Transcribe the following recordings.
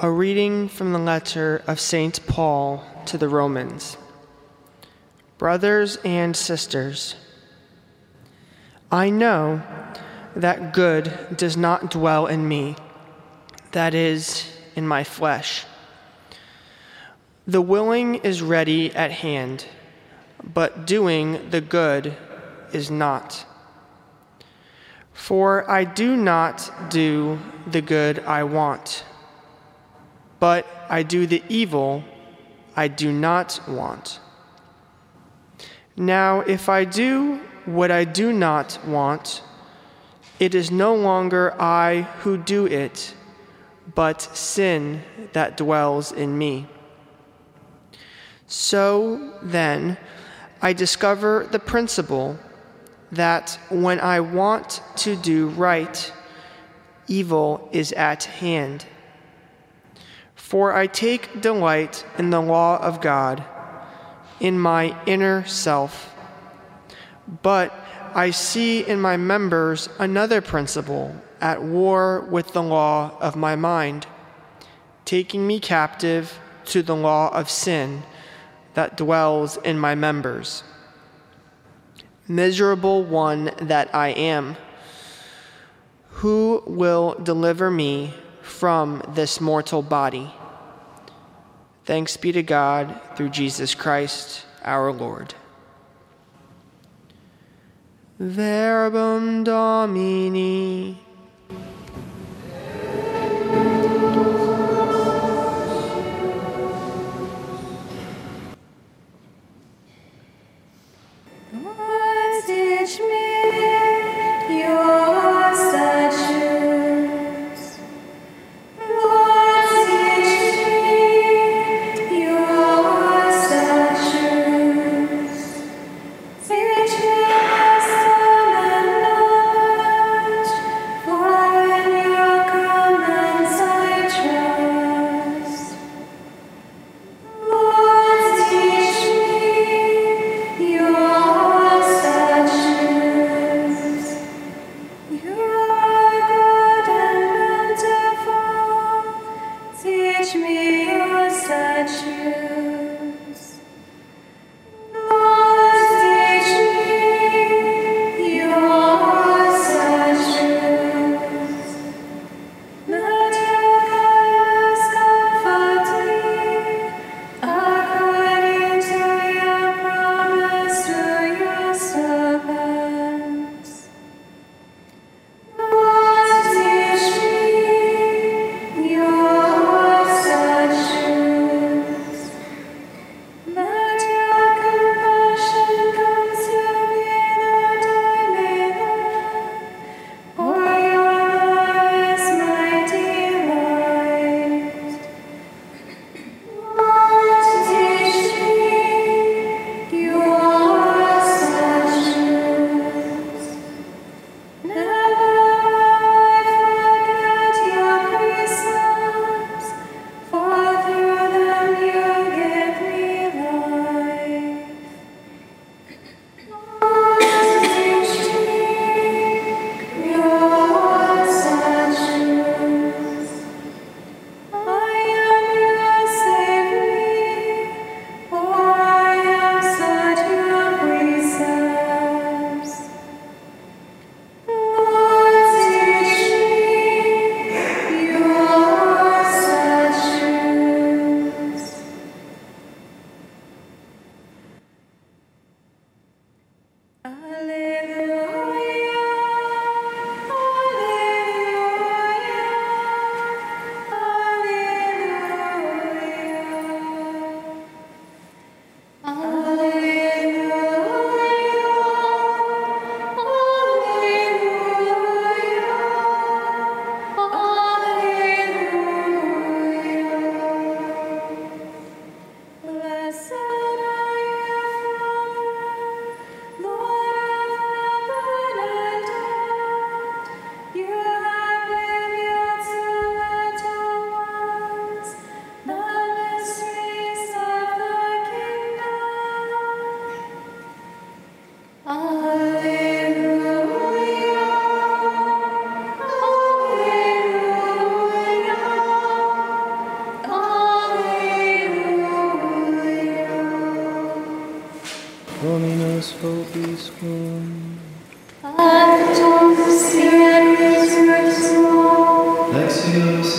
A reading from the letter of Saint Paul to the Romans. Brothers and sisters, I know that good does not dwell in me, that is, in my flesh. The willing is ready at hand, but doing the good is not. For I do not do the good I want, but I do the evil I do not want. Now, if I do what I do not want, it is no longer I who do it, but sin that dwells in me. So then, I discover the principle that when I want to do right, evil is at hand. For I take delight in the law of God, in my inner self. But I see in my members another principle at war with the law of my mind, taking me captive to the law of sin that dwells in my members. Miserable one that I am, who will deliver me from this mortal body? Thanks be to God through Jesus Christ, our Lord. Verbum Domini.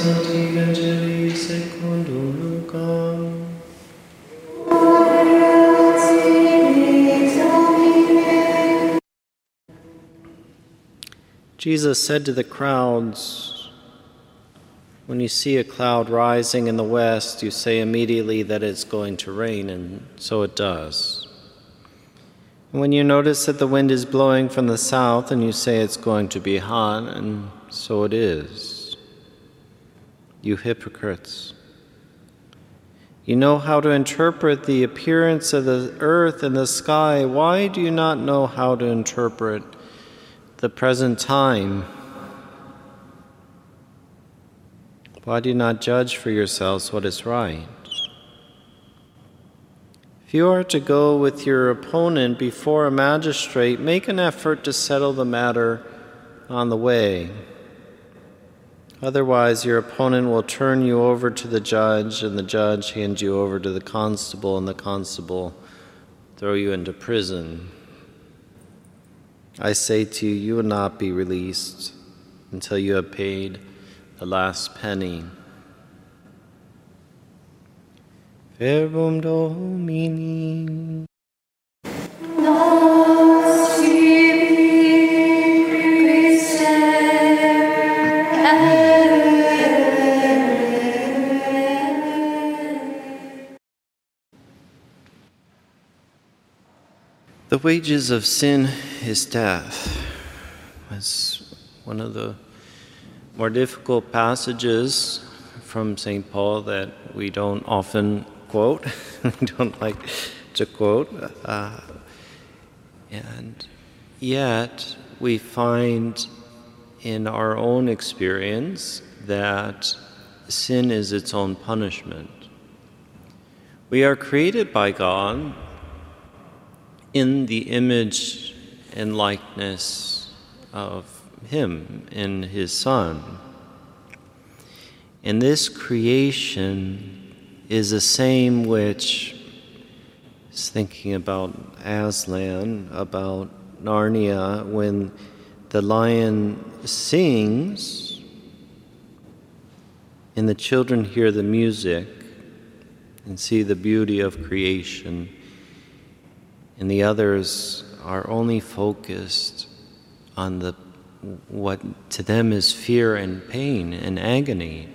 Santi Evangelii secondo Luca. Jesus said to the crowds, "When you see a cloud rising in the west, you say immediately that it's going to rain, and so it does. And when you notice that the wind is blowing from the south, and you say it's going to be hot, and so it is. You hypocrites. You know how to interpret the appearance of the earth and the sky. Why do you not know how to interpret the present time? Why do you not judge for yourselves what is right? If you are to go with your opponent before a magistrate, make an effort to settle the matter on the way. Otherwise, your opponent will turn you over to the judge, and the judge hands you over to the constable, and the constable throw you into prison. I say to you, you will not be released until you have paid the last penny." Verbum Domini. The wages of sin is death. That's one of the more difficult passages from Saint Paul that we don't often quote. We don't like to quote. And yet we find in our own experience that sin is its own punishment. We are created by God in the image and likeness of Him, in His Son. And this creation is the same which, I was thinking about Aslan, about Narnia, when the lion sings and the children hear the music and see the beauty of creation, and the others are only focused on what to them is fear and pain and agony.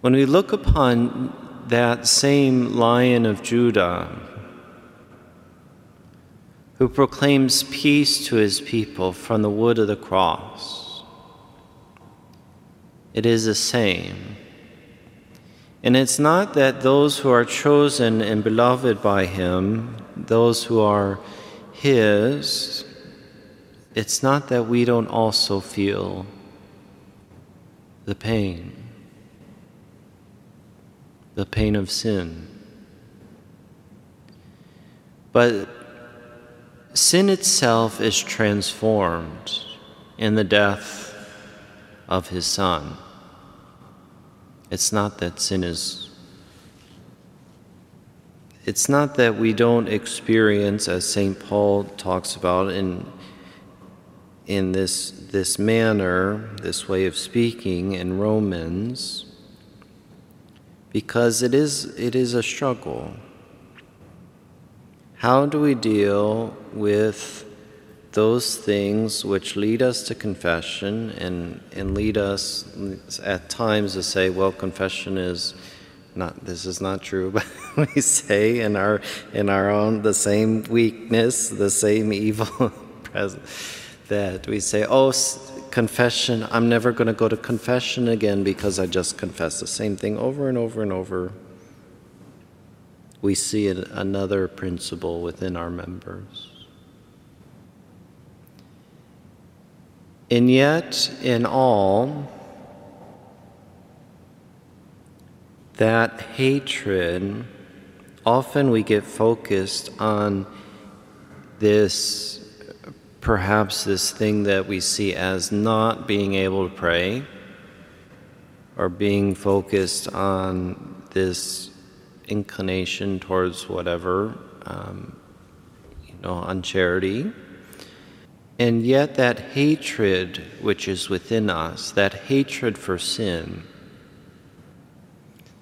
When we look upon that same Lion of Judah, who proclaims peace to his people from the wood of the cross, it is the same. And it's not that those who are chosen and beloved by him, those who are his, it's not that we don't also feel the pain. The pain of sin. But sin itself is transformed in the death of his Son. It's not that we don't experience, as St. Paul talks about in this manner, this way of speaking in Romans, because it is a struggle. How do we deal with those things which lead us to confession and lead us at times to say, well, confession is not, this is not true, but we say in our own, the same weakness, the same evil present, that we say, oh, confession, I'm never going to go to confession again because I just confess the same thing over and over and over. We see another principle within our members. And yet, in all, that hatred, often we get focused on this, perhaps this thing that we see as not being able to pray, or being focused on this inclination towards whatever, uncharity. And yet that hatred which is within us, that hatred for sin,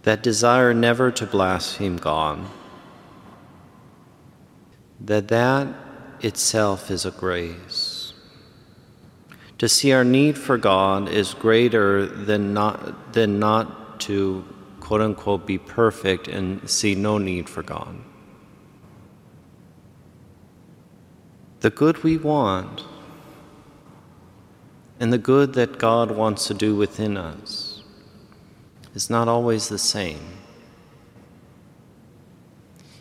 that desire never to blaspheme God, that itself is a grace. To see our need for God is greater than not to, quote unquote, be perfect and see no need for God. The good we want and the good that God wants to do within us is not always the same.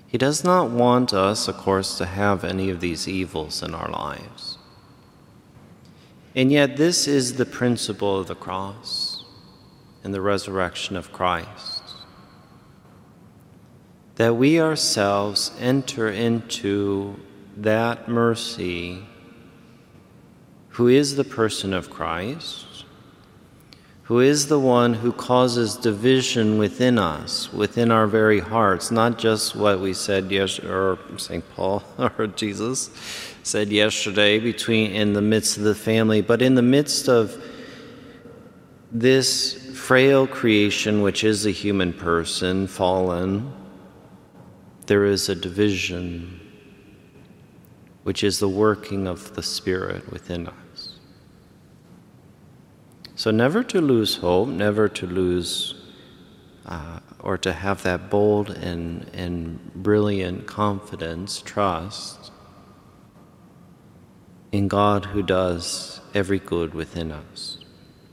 He does not want us, of course, to have any of these evils in our lives. And yet this is the principle of the cross and the resurrection of Christ, that we ourselves enter into that mercy who is the person of Christ, who is the one who causes division within us, within our very hearts, not just what we said, yes, or Saint Paul or Jesus said yesterday, in the midst of the family, but in the midst of this frail creation, which is a human person, fallen, there is a division, which is the working of the Spirit within us. So never to lose hope, never to lose or to have that bold and brilliant confidence, trust in God who does every good within us.